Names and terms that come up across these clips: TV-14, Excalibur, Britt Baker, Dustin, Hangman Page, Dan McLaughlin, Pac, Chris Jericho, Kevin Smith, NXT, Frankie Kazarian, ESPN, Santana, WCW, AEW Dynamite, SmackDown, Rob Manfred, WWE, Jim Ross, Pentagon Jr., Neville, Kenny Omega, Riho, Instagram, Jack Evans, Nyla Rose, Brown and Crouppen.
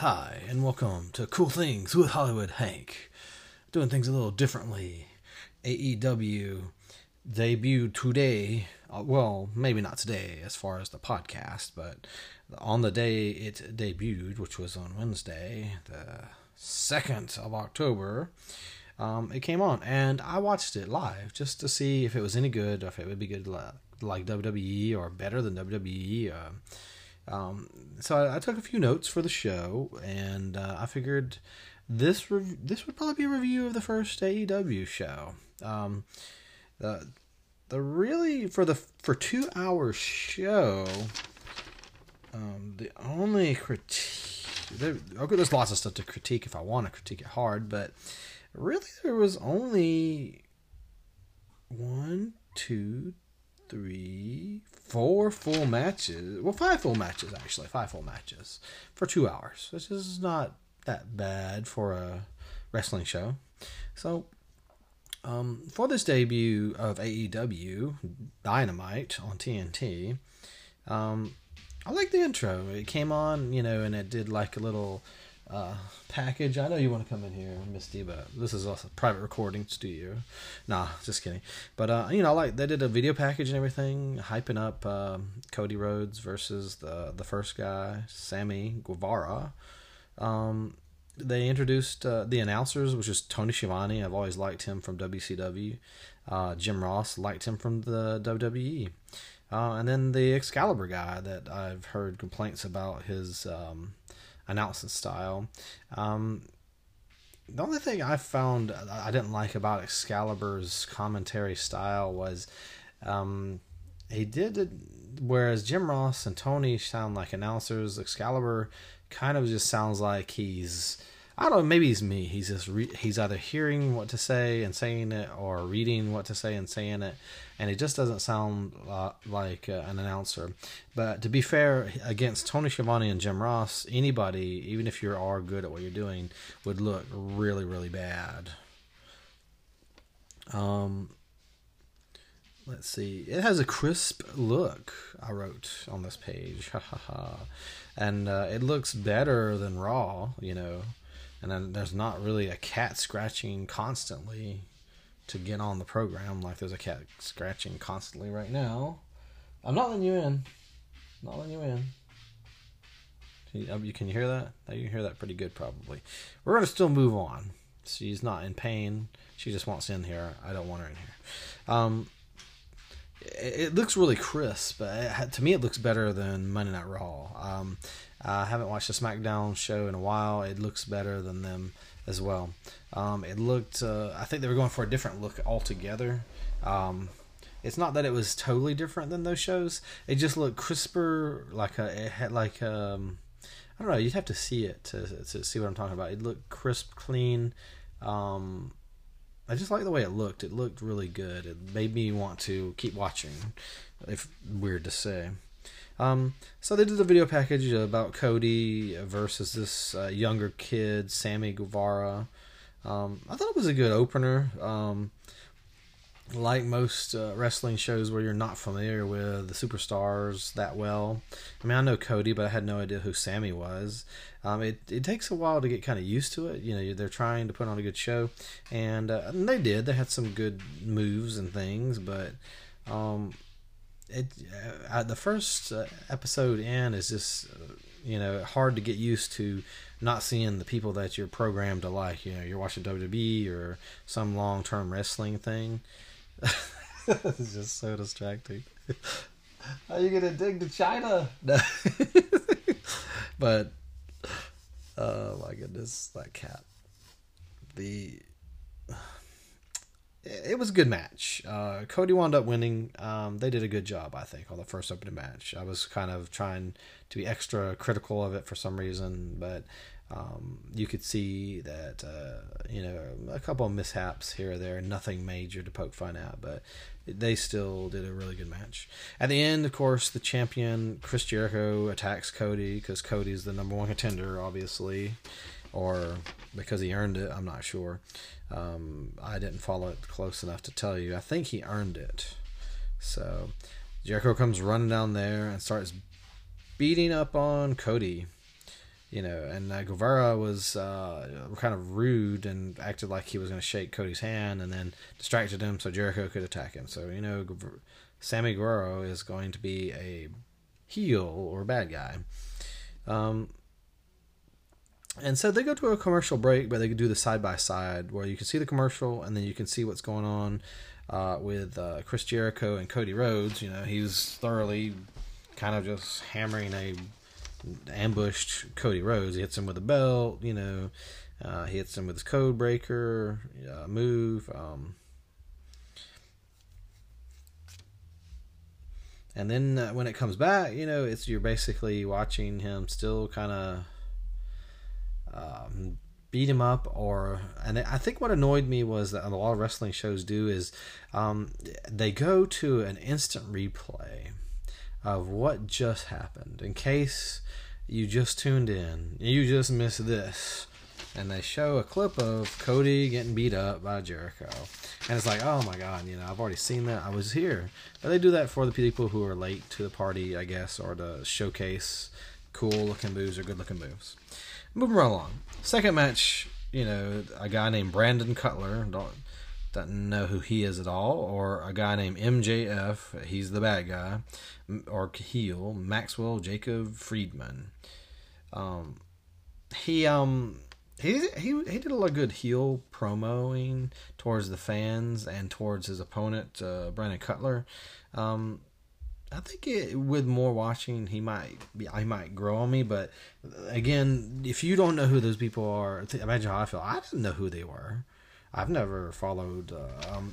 Hi, and welcome to Cool Things with Hollywood Hank. Doing things a little differently. AEW debuted today. Well, maybe not today as far as the podcast, but on the day it debuted, which was on Wednesday, the 2nd of October, it came on. And I watched it live just to see if it was any good, or if it would be good like WWE or better than WWE. So I took a few notes for the show, and I figured this would probably be a review of the first AEW show. For 2 hours show, the only critique there's lots of stuff to critique if I want to critique it hard, but really there was only 4 full matches. Well, 5 full matches, actually. 5 full matches for 2 hours, which is not that bad for a wrestling show. So, for this debut of AEW Dynamite on TNT, I like the intro. It came on, and it did like a little package. I know you want to come in here, Misty, but this is also a private recording studio. Nah, just kidding. But they did a video package and everything, hyping up Cody Rhodes versus the first guy, Sammy Guevara. They introduced the announcers, which is Tony Schiavone. I've always liked him from WCW. Jim Ross, liked him from the WWE. And then the Excalibur guy that I've heard complaints about his announcing style. The only thing I found I didn't like about Excalibur's commentary style was he did, whereas Jim Ross and Tony sound like announcers, Excalibur kind of just sounds like he's either hearing what to say and saying it, or reading what to say and saying it, and it just doesn't sound like an announcer. But to be fair, against Tony Schiavone and Jim Ross, anybody, even if you are good at what you're doing, would look really, really bad. Let's see. It has a crisp look, I wrote on this page. And it looks better than Raw, And then there's not really a cat scratching constantly to get on the program like there's a cat scratching constantly right now. I'm not letting you in. Not letting you in. You can hear that? You can hear that pretty good, probably. We're going to still move on. She's not in pain. She just wants in here. I don't want her in here. It looks really crisp. To me, it looks better than Monday Night Raw. I haven't watched the SmackDown show in a while. It looks better than them as well. It looked. I think they were going for a different look altogether. It's not that it was totally different than those shows. It just looked crisper. I don't know. You'd have to see it to see what I'm talking about. It looked crisp, clean. I just like the way it looked. It looked really good. It made me want to keep watching. If weird to say. So they did a video package about Cody versus this younger kid, Sammy Guevara. I thought it was a good opener. Like most wrestling shows where you're not familiar with the superstars that well. I mean, I know Cody, but I had no idea who Sammy was. It takes a while to get kind of used to it. They're trying to put on a good show. And they did. They had some good moves and things, but... the first episode in is just hard to get used to not seeing the people that you're programmed to like. You're watching WWE or some long-term wrestling thing. It's just so distracting. Are you gonna dig to China? No. But oh my goodness, that cat. It was a good match. Cody wound up winning. They did a good job, I think, on the first opening match. I was kind of trying to be extra critical of it for some reason, but you could see that, a couple of mishaps here or there, nothing major to poke fun at, but they still did a really good match. At the end, of course, the champion, Chris Jericho, attacks Cody because Cody's the number one contender, obviously, or because he earned it, I'm not sure. I didn't follow it close enough to tell you. I think he earned it. So Jericho comes running down there and starts beating up on Cody. you know, and Guevara was kind of rude and acted like he was going to shake Cody's hand and then distracted him so Jericho could attack him. So, you know, Sammy Guevara is going to be a heel or bad guy. And so they go to a commercial break, but they do the side-by-side where you can see the commercial and then you can see what's going on with Chris Jericho and Cody Rhodes. You know, he's thoroughly kind of just hammering a ambushed Cody Rhodes. He hits him with a belt, you know, he hits him with his code breaker move, and then when it comes back, you know, it's, you're basically watching him still kind of beat him up, or, and I think what annoyed me was that a lot of wrestling shows do is they go to an instant replay of what just happened in case you just tuned in, you just missed this, and they show a clip of Cody getting beat up by Jericho, and it's like, oh my god, you know, I've already seen that, I was here. But they do that for the people who are late to the party, I guess, or to showcase cool looking moves or good looking moves. Moving right along, second match, you know, a guy named Brandon Cutler, doesn't know who he is at all, or a guy named MJF, he's the bad guy, or heel, Maxwell Jacob Friedman. He did a lot of good heel promoing towards the fans and towards his opponent, Brandon Cutler. I think with more watching, I might grow on me, but again, if you don't know who those people are, imagine how I feel. I didn't know who they were. I've never followed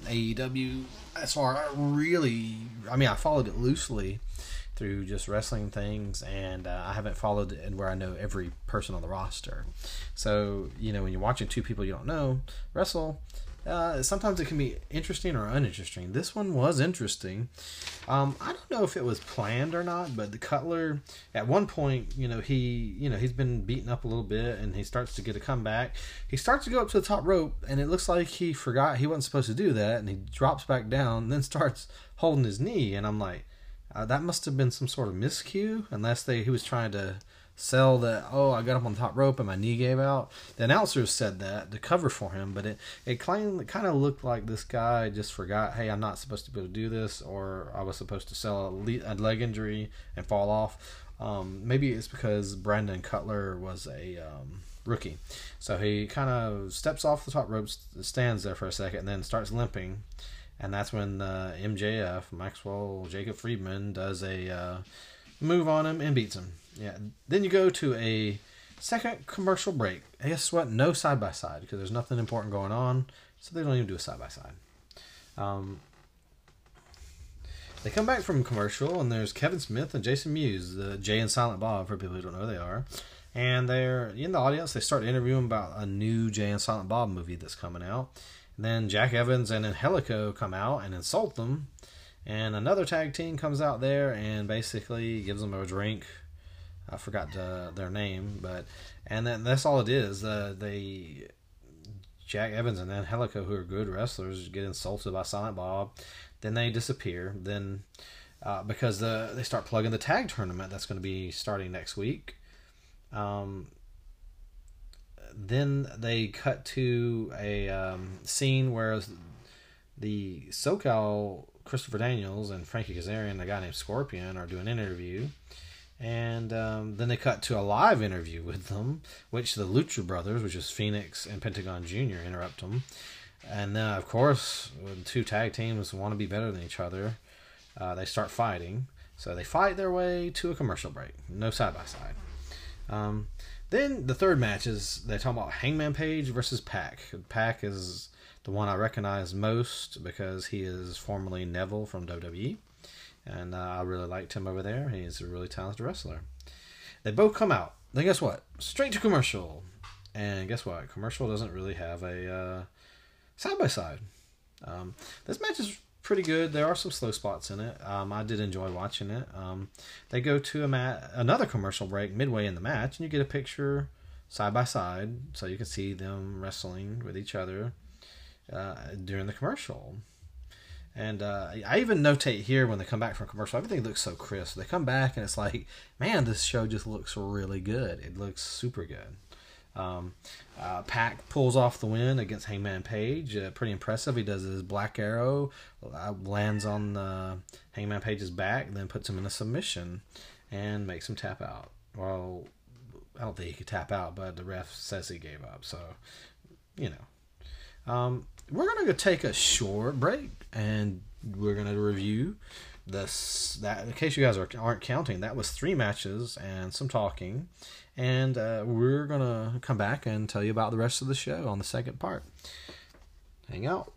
AEW as far as I followed it loosely through just wrestling things, and I haven't followed it where I know every person on the roster. So, you know, when you're watching two people you don't know wrestle, sometimes it can be interesting or uninteresting. This one was interesting. I don't know if it was planned or not, but the Cutler, at one point, you know, he's been beaten up a little bit, and he starts to get a comeback. He starts to go up to the top rope, and it looks like he forgot he wasn't supposed to do that, and he drops back down, and then starts holding his knee. And I'm like, that must have been some sort of miscue, unless he was trying to sell that, oh, I got up on the top rope and my knee gave out. The announcers said that to cover for him, but it kind of looked like this guy just forgot, hey, I'm not supposed to be able to do this, or I was supposed to sell a leg injury and fall off. Maybe it's because Brandon Cutler was a rookie, so he kind of steps off the top rope, stands there for a second, and then starts limping, and that's when MJF, Maxwell Jacob Friedman, does a move on him and beats him. Yeah. Then you go to a second commercial break. And guess what? No side by side, because there's nothing important going on, so they don't even do a side by side. They come back from commercial, and there's Kevin Smith and Jason Mewes, the Jay and Silent Bob, for people who don't know who they are. And they're in the audience. They start interviewing about a new Jay and Silent Bob movie that's coming out. And then Jack Evans and Angelico come out and insult them. And another tag team comes out there and basically gives them a drink. I forgot their name, but that's all it is. Jack Evans and Angelico, who are good wrestlers, get insulted by Silent Bob. Then they disappear. Then because they start plugging the tag tournament that's going to be starting next week. Then they cut to a scene where the SoCal Christopher Daniels and Frankie Kazarian, a guy named Scorpion, are doing an interview. And then they cut to a live interview with them, which the Lucha Brothers, which is Phoenix and Pentagon Jr., interrupt them. And then, of course, when two tag teams want to be better than each other, they start fighting. So they fight their way to a commercial break. No side-by-side. Then the third match is, they talk about Hangman Page versus Pac. Pac is the one I recognize most because he is formerly Neville from WWE. And I really liked him over there. He's a really talented wrestler. They both come out. Then guess what? Straight to commercial. And guess what? Commercial doesn't really have a side-by-side. This match is pretty good. There are some slow spots in it. I did enjoy watching it. They go to another commercial break midway in the match, and you get a picture side-by-side, so you can see them wrestling with each other during the commercial. And I even notate here when they come back from commercial, everything looks so crisp. They come back and it's like, man, this show just looks really good. It looks super good. Pac pulls off the win against Hangman Page. Pretty impressive. He does his Black Arrow, lands on the Hangman Page's back, then puts him in a submission and makes him tap out. Well, I don't think he could tap out, but the ref says he gave up. So, you know. We're going to go take a short break, and we're going to review this. That, in case you guys aren't counting, that was 3 matches and some talking. And we're going to come back and tell you about the rest of the show on the second part. Hang out.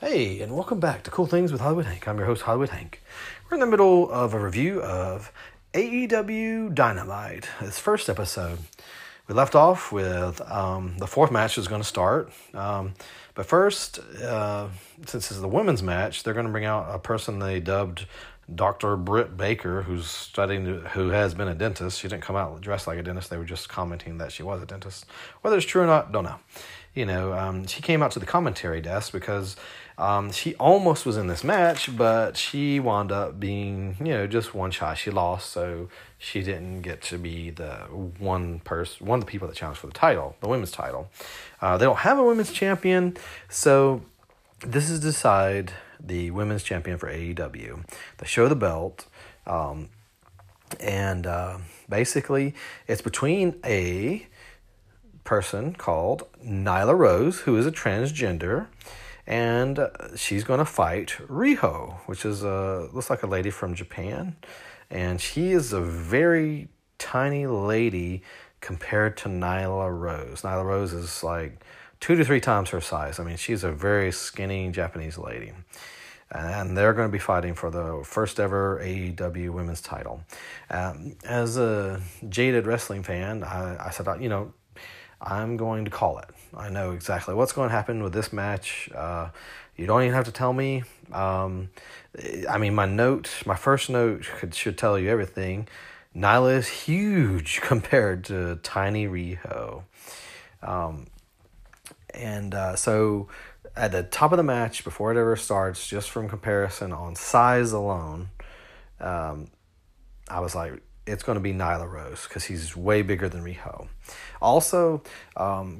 Hey, and welcome back to Cool Things with Hollywood Hank. I'm your host, Hollywood Hank. We're in the middle of a review of AEW Dynamite, its first episode. We left off with the fourth match is going to start. But first, since it's the women's match, they're going to bring out a person they dubbed Dr. Britt Baker, who has been a dentist. She didn't come out dressed like a dentist. They were just commenting that she was a dentist. Whether it's true or not, don't know. You know, she came out to the commentary desk because she almost was in this match, but she wound up being, you know, just one shot. She lost, so she didn't get to be the one of the people that challenged for the title, the women's title. They don't have a women's champion, so this is decide the women's champion for AEW. They show the belt, and basically it's between a person called Nyla Rose, who is a transgender, and she's going to fight Riho, which is looks like a lady from Japan, and she is a very tiny lady compared to Nyla Rose. Nyla Rose is like 2 to 3 times her size. I mean, she's a very skinny Japanese lady. And they're going to be fighting for the first ever AEW women's title. As a jaded wrestling fan, I said, you know, I'm going to call it. I know exactly what's going to happen with this match. You don't even have to tell me. I mean, my first note should tell you everything. Nyla is huge compared to tiny Riho. So at the top of the match, before it ever starts, just from comparison on size alone, I was like, it's going to be Nyla Rose because he's way bigger than Riho. Also,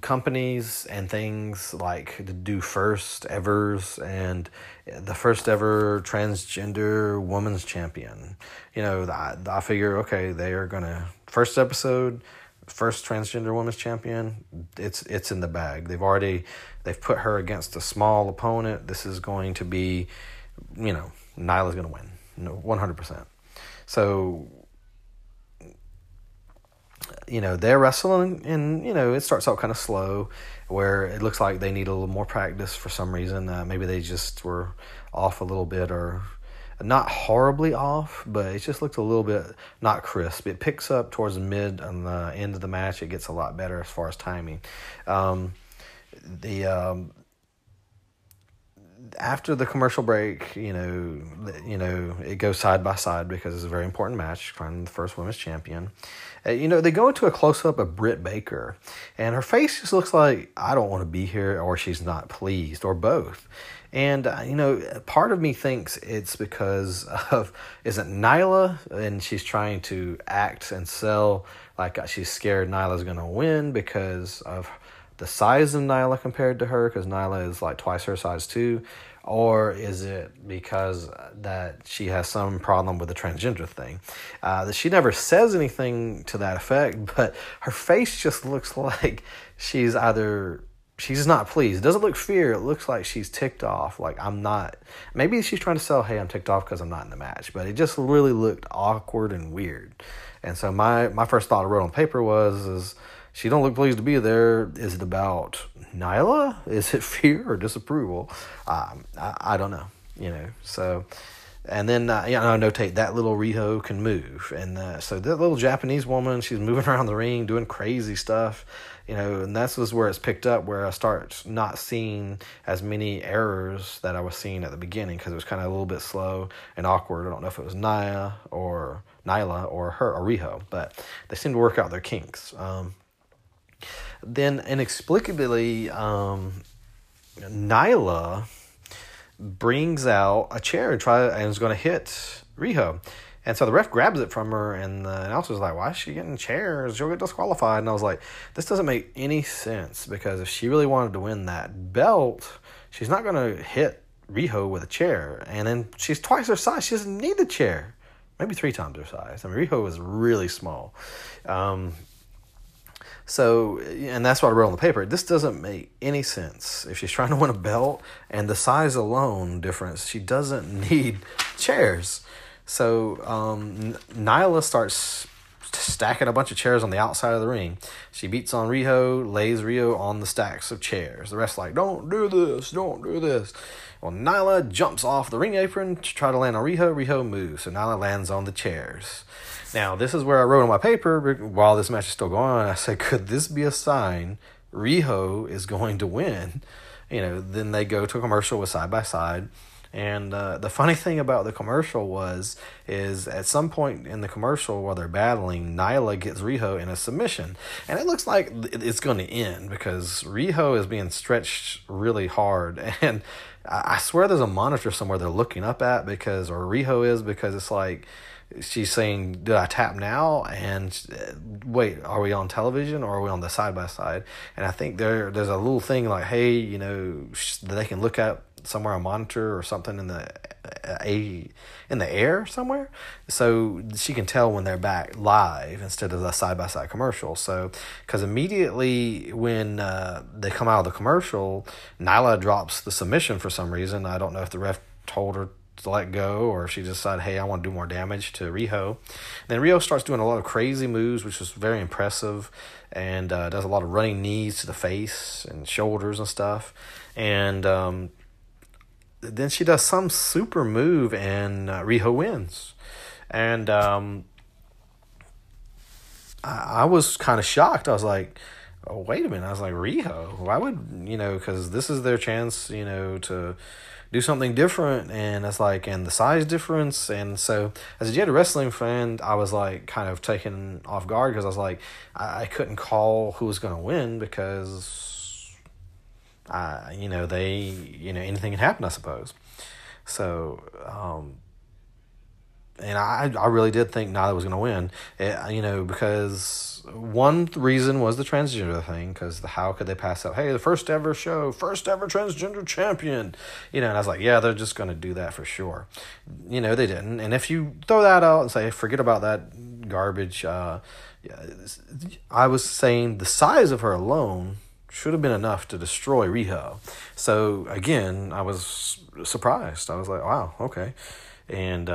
companies and things like do first evers and the first ever transgender women's champion. You know, I figure, okay, they are going to first episode. First transgender women's champion, it's in the bag. They've put her against a small opponent. This is going to be, you know, Nyla's going to win, 100%. So, you know, they're wrestling, and you know, it starts out kind of slow, where it looks like they need a little more practice for some reason. Maybe they just were off a little bit, or not horribly off, but it just looked a little bit not crisp. It picks up towards the mid and the end of the match. It gets a lot better as far as timing. After the commercial break, you know, it goes side by side because it's a very important match, finding the first women's champion. You know, they go into a close-up of Britt Baker, and her face just looks like, I don't want to be here, or she's not pleased, or both. And, you know, part of me thinks it's because of, isn't Nyla, and she's trying to act and sell like she's scared Nyla's going to win because of the size of Nyla compared to her, because Nyla is like twice her size too. Or is it because that she has some problem with the transgender thing? She never says anything to that effect, but her face just looks like she's either... she's not pleased. It doesn't look fear. It looks like she's ticked off. Like, I'm not... maybe she's trying to sell, hey, I'm ticked off because I'm not in the match. But it just really looked awkward and weird. And so my first thought I wrote on paper was she don't look pleased to be there. Is it about Nyla? Is it fear or disapproval? I don't know. You know, so... and then, you know, I notate that little Riho can move. And so that little Japanese woman, she's moving around the ring, doing crazy stuff. You know, and that's where it's picked up, where I start not seeing as many errors that I was seeing at the beginning because it was kind of a little bit slow and awkward. I don't know if it was Nyla or her or Riho, but they seem to work out their kinks. Then inexplicably, Nyla brings out a chair and is going to hit Riho. And so the ref grabs it from her, and the announcer's like, why is she getting chairs? She'll get disqualified. And I was like, this doesn't make any sense, because if she really wanted to win that belt, she's not going to hit Riho with a chair. And then she's twice her size. She doesn't need the chair. Maybe three times her size. I mean, Riho is really small. And that's what I wrote on the paper. This doesn't make any sense. If she's trying to win a belt and the size alone difference, she doesn't need chairs. So Nyla starts stacking a bunch of chairs on the outside of the ring. She beats on Riho, lays Riho on the stacks of chairs. The ref's like, don't do this, don't do this. Well, Nyla jumps off the ring apron to try to land on Riho. Riho moves, so Nyla lands on the chairs. Now, this is where I wrote on my paper, while this match is still going on, I said, could this be a sign Riho is going to win? You know, then they go to a commercial with Side by Side. And the funny thing about the commercial is at some point in the commercial while they're battling, Nyla gets Riho in a submission. And it looks like it's going to end because Riho is being stretched really hard. And I swear there's a monitor somewhere they're looking up at or Riho is, because it's like she's saying, did I tap now? And wait, are we on television or are we on the side-by-side? And I think there's a little thing like, hey, you know, they can look up somewhere, a monitor or something in the air somewhere, so she can tell when they're back live instead of a side-by-side commercial. So because immediately when they come out of the commercial, Nyla drops the submission for some reason. I don't know if the ref told her to let go or if she decided, hey, I want to do more damage to Riho. Then Riho starts doing a lot of crazy moves, which was very impressive, and does a lot of running knees to the face and shoulders and stuff. And then she does some super move, and Riho wins. And I was kind of shocked. I was like, oh, wait a minute. I was like, Riho? Why would, because this is their chance, to do something different. And it's like, and the size difference. And so as a Jedi wrestling fan, I was like kind of taken off guard, because I was like, I couldn't call who was going to win, because anything can happen, I suppose. So, and I really did think Nyla was going to win, because one reason was the transgender thing, because how could they pass up, hey, the first ever show, first ever transgender champion, and I was like, yeah, they're just going to do that for sure. They didn't. And if you throw that out and say, forget about that garbage, I was saying the size of her alone should have been enough to destroy Riho. So again, I was surprised. I was like, wow, okay. And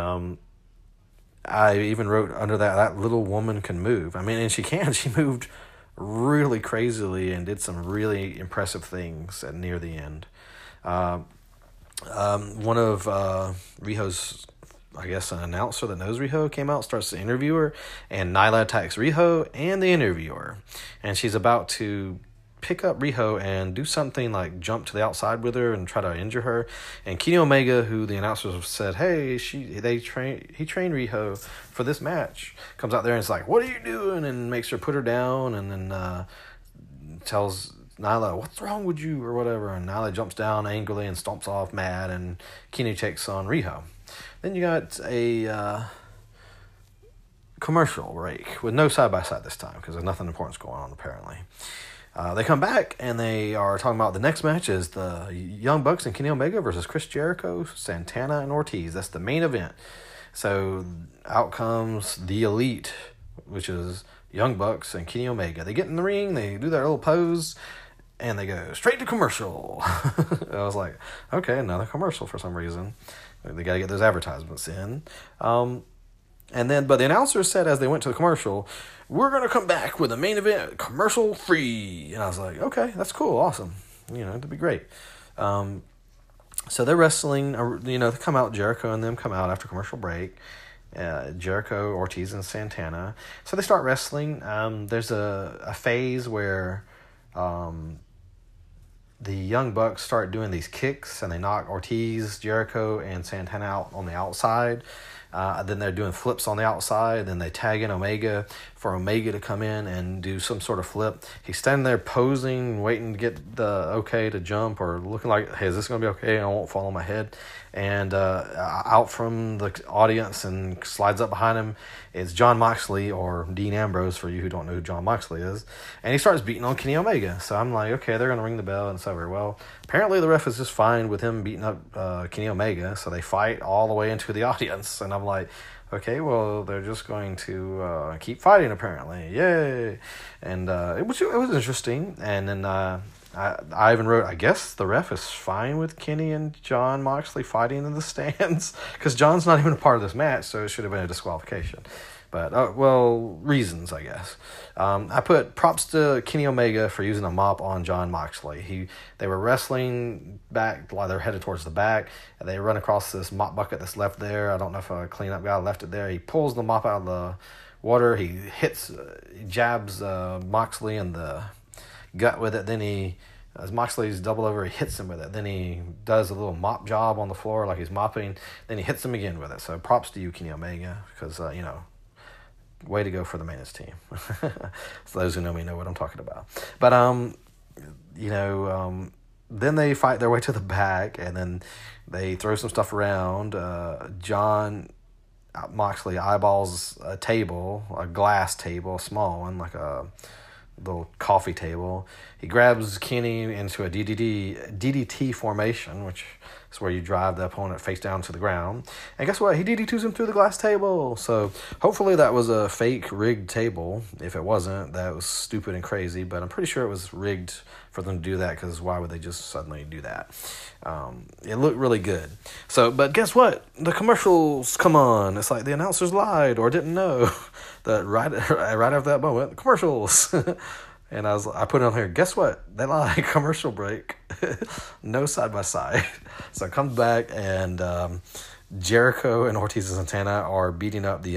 I even wrote under that little woman can move. I mean, and she can. She moved really crazily and did some really impressive things at near the end. One of Riho's, I guess, an announcer that knows Riho came out, starts to interview her, and Nyla attacks Riho and the interviewer. And she's about to pick up Riho and do something like jump to the outside with her and try to injure her. And Kenny Omega, who the announcers have said, hey, he trained Riho for this match, comes out there and is like, what are you doing? And makes her put her down, and then tells Nyla, what's wrong with you, or whatever. And Nyla jumps down angrily and stomps off mad, and Kenny takes on Riho. Then you got a commercial break with no side-by-side this time, because there's nothing important's going on apparently. They come back, and they are talking about the next match is the Young Bucks and Kenny Omega versus Chris Jericho, Santana, and Ortiz. That's the main event. So out comes the Elite, which is Young Bucks and Kenny Omega. They get in the ring, they do their little pose, and they go straight to commercial. I was like, okay, another commercial for some reason. They got to get those advertisements in. But the announcer said as they went to the commercial, we're going to come back with a main event, commercial free. And I was like, okay, that's cool, awesome. That'd be great. So they're wrestling, they come out, Jericho and them come out after commercial break. Jericho, Ortiz, and Santana. So they start wrestling. There's a phase where the Young Bucks start doing these kicks, and they knock Ortiz, Jericho, and Santana out on the outside. Then they're doing flips on the outside. Then they tag in Omega for Omega to come in and do some sort of flip. He's standing there posing, waiting to get the okay to jump, or looking like, hey, is this going to be okay? I won't fall on my head. And out from the audience and slides up behind him is John Moxley, or Dean Ambrose for you who don't know who John Moxley is. And he starts beating on Kenny Omega. So I'm like, okay, they're going to ring the bell and it's over. Well, apparently the ref is just fine with him beating up Kenny Omega. So they fight all the way into the audience. And I'm like, okay, well, they're just going to keep fighting apparently. Yay. And it was interesting. And then I even wrote, I guess the ref is fine with Kenny and John Moxley fighting in the stands, because John's not even a part of this match, so it should have been a disqualification. But, well, reasons, I guess. I put props to Kenny Omega for using a mop on John Moxley. They were wrestling back, while they were headed towards the back, and they run across this mop bucket that's left there. I don't know if a cleanup guy left it there. He pulls the mop out of the water. He jabs Moxley in the gut with it. Then he, as Moxley's double over, he hits him with it. Then he does a little mop job on the floor like he's mopping. Then he hits him again with it. So props to you, Kenny Omega, because, way to go for the maintenance team. So those who know me know what I'm talking about. But, then they fight their way to the back, and then they throw some stuff around. John Moxley eyeballs a table, a glass table, a small one, like a little coffee table. He grabs Kenny into a DDT formation, which is where you drive the opponent face down to the ground. And guess what? He DDTs him through the glass table. So hopefully that was a fake rigged table. If it wasn't, that was stupid and crazy. But I'm pretty sure it was rigged for them to do that, because why would they just suddenly do that? It looked really good. So, but guess what? The commercials come on. It's like the announcers lied or didn't know that right after that moment, the commercials. And I put it on here, guess what? They lied. Commercial break. No side by side. So I come back, and Jericho and Ortiz and Santana are beating up the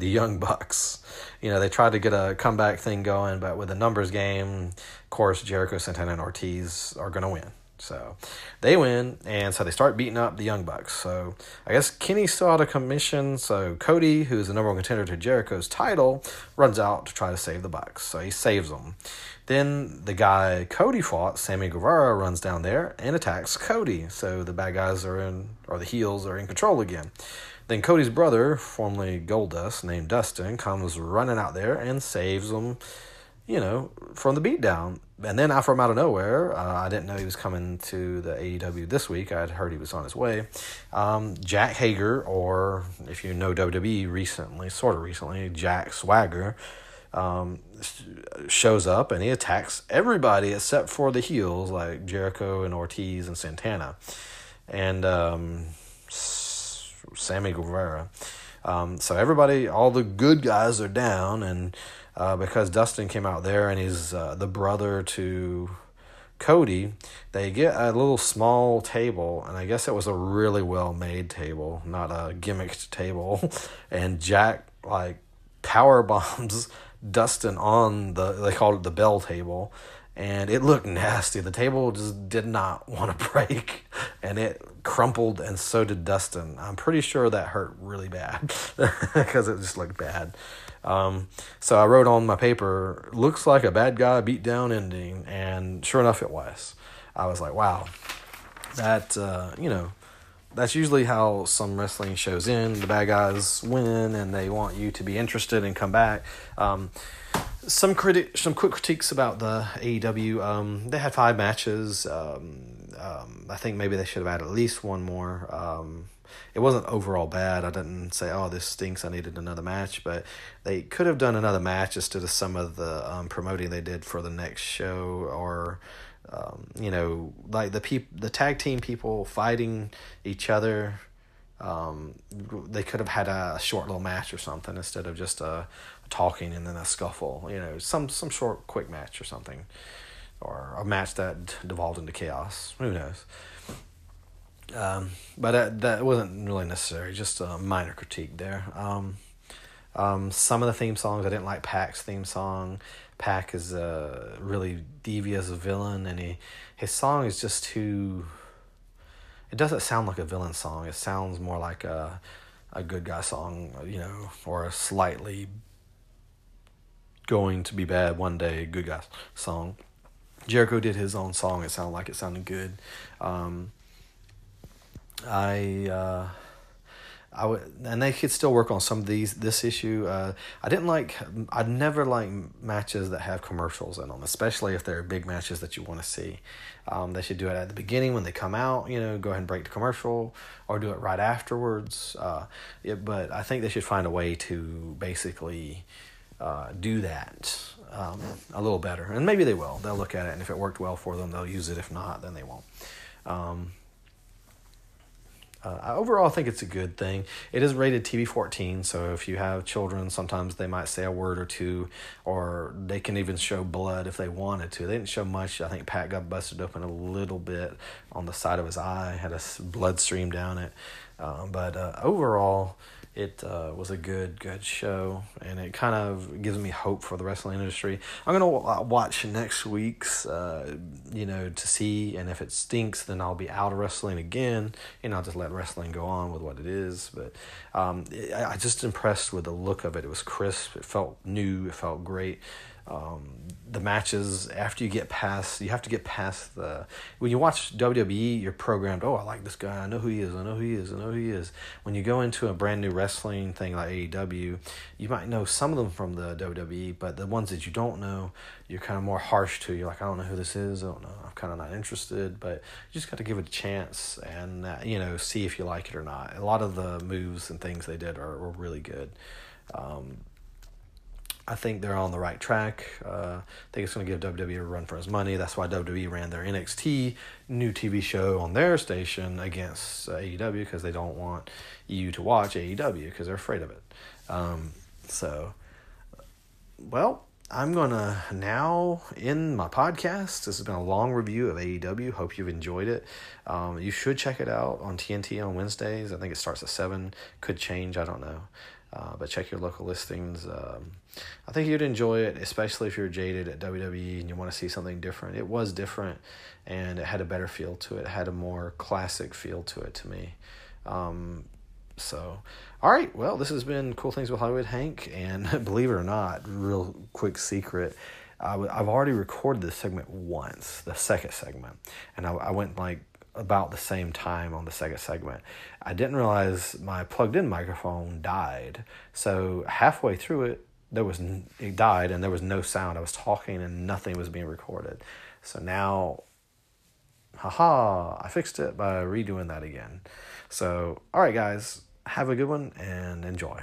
Young Bucks. They tried to get a comeback thing going, but with a numbers game, of course, Jericho, Santana, and Ortiz are going to win. So they win, and so they start beating up the Young Bucks. So I guess Kenny still out of commission, so Cody, who's the number one contender to Jericho's title, runs out to try to save the Bucks. So he saves them. Then the guy Cody fought, Sammy Guevara, runs down there and attacks Cody. So the bad guys the heels are in control again. Then Cody's brother, formerly Goldust, named Dustin, comes running out there and saves them, from the beatdown. And then out from out of nowhere, I didn't know he was coming to the AEW this week. I had heard he was on his way. Jack Hager, or if you know WWE recently, Jack Swagger, shows up, and he attacks everybody except for the heels, like Jericho and Ortiz and Santana. And Sammy Guevara. So everybody, all the good guys are down, and because Dustin came out there and he's the brother to Cody, they get a little small table, and I guess it was a really well-made table, not a gimmicked table, and Jack, power bombs Dustin on they called it the bell table, and it looked nasty. The table just did not want to break, and it crumpled, and so did Dustin. I'm pretty sure that hurt really bad, because it just looked bad. So I wrote on my paper, looks like a bad guy beatdown ending, and sure enough it was. I was like, wow, that, that's usually how some wrestling shows end. The bad guys win, and they want you to be interested and come back. Some quick critiques about the AEW. They had 5 matches. I think maybe they should have had at least one more. It wasn't overall bad. I didn't say, oh, this stinks, I needed another match. But they could have done another match instead of some of the promoting they did for the next show, or, the tag team people fighting each other. They could have had a short little match or something instead of just a talking and then a scuffle. Some short, quick match or something. Or a match that devolved into chaos. Who knows? But that wasn't really necessary, just a minor critique there. Some of the theme songs, I didn't like Pac's theme song. Pac is a really devious villain, and his song is just too... It doesn't sound like a villain song. It sounds more like a a good guy song, you know, or a slightly going to be bad one day good guy song. Jericho did his own song. It sounded like it sounded good. I would, and they could still work on some of these. This issue, I never like matches that have commercials in them, especially if they're big matches that you want to see. They should do it at the beginning when they come out. You know, go ahead and break the commercial, or do it right afterwards. But I think they should find a way to basically do that a little better, and maybe they will. They'll look at it, and if it worked well for them, they'll use it. If not, then they won't. I overall think it's a good thing. It is rated TV-14, so if you have children, sometimes they might say a word or two, or they can even show blood if they wanted to. They didn't show much. I think Pac got busted open a little bit on the side of his eye, had a blood stream down it. Overall, it was a good show, and it kind of gives me hope for the wrestling industry. I'm going to watch next week's, to see, and if it stinks, then I'll be out of wrestling again, and I'll just let wrestling go on with what it is. But I just impressed with the look of it. It was crisp. It felt new. It felt great. The matches, after you have to get past when you watch WWE, you're programmed, oh, I like this guy, I know who he is, I know who he is, I know who he is. When you go into a brand new wrestling thing like AEW, you might know some of them from the WWE, but the ones that you don't know, you're kind of more harsh to. You're like, I don't know who this is, I don't know, I'm kind of not interested, but you just got to give it a chance and, see if you like it or not. A lot of the moves and things they did were really good. I think they're on the right track. I think it's going to give WWE a run for its money. That's why WWE ran their NXT new TV show on their station against AEW, because they don't want you to watch AEW because they're afraid of it. I'm going to now end my podcast. This has been a long review of AEW. Hope you've enjoyed it. You should check it out on TNT on Wednesdays. I think it starts at 7. Could change. I don't know. But check your local listings. I think you'd enjoy it, especially if you're jaded at WWE and you want to see something different. It was different, and it had a better feel to it. It had a more classic feel to it to me. All right. Well, this has been Cool Things with Hollywood Hank. And believe it or not, real quick secret, I've already recorded this segment once, the second segment. And I went like about the same time on the second segment. I didn't realize my plugged-in microphone died. So halfway through it, it died and there was no sound. I was talking and nothing was being recorded. So now, I fixed it by redoing that again. So, all right, guys, have a good one and enjoy.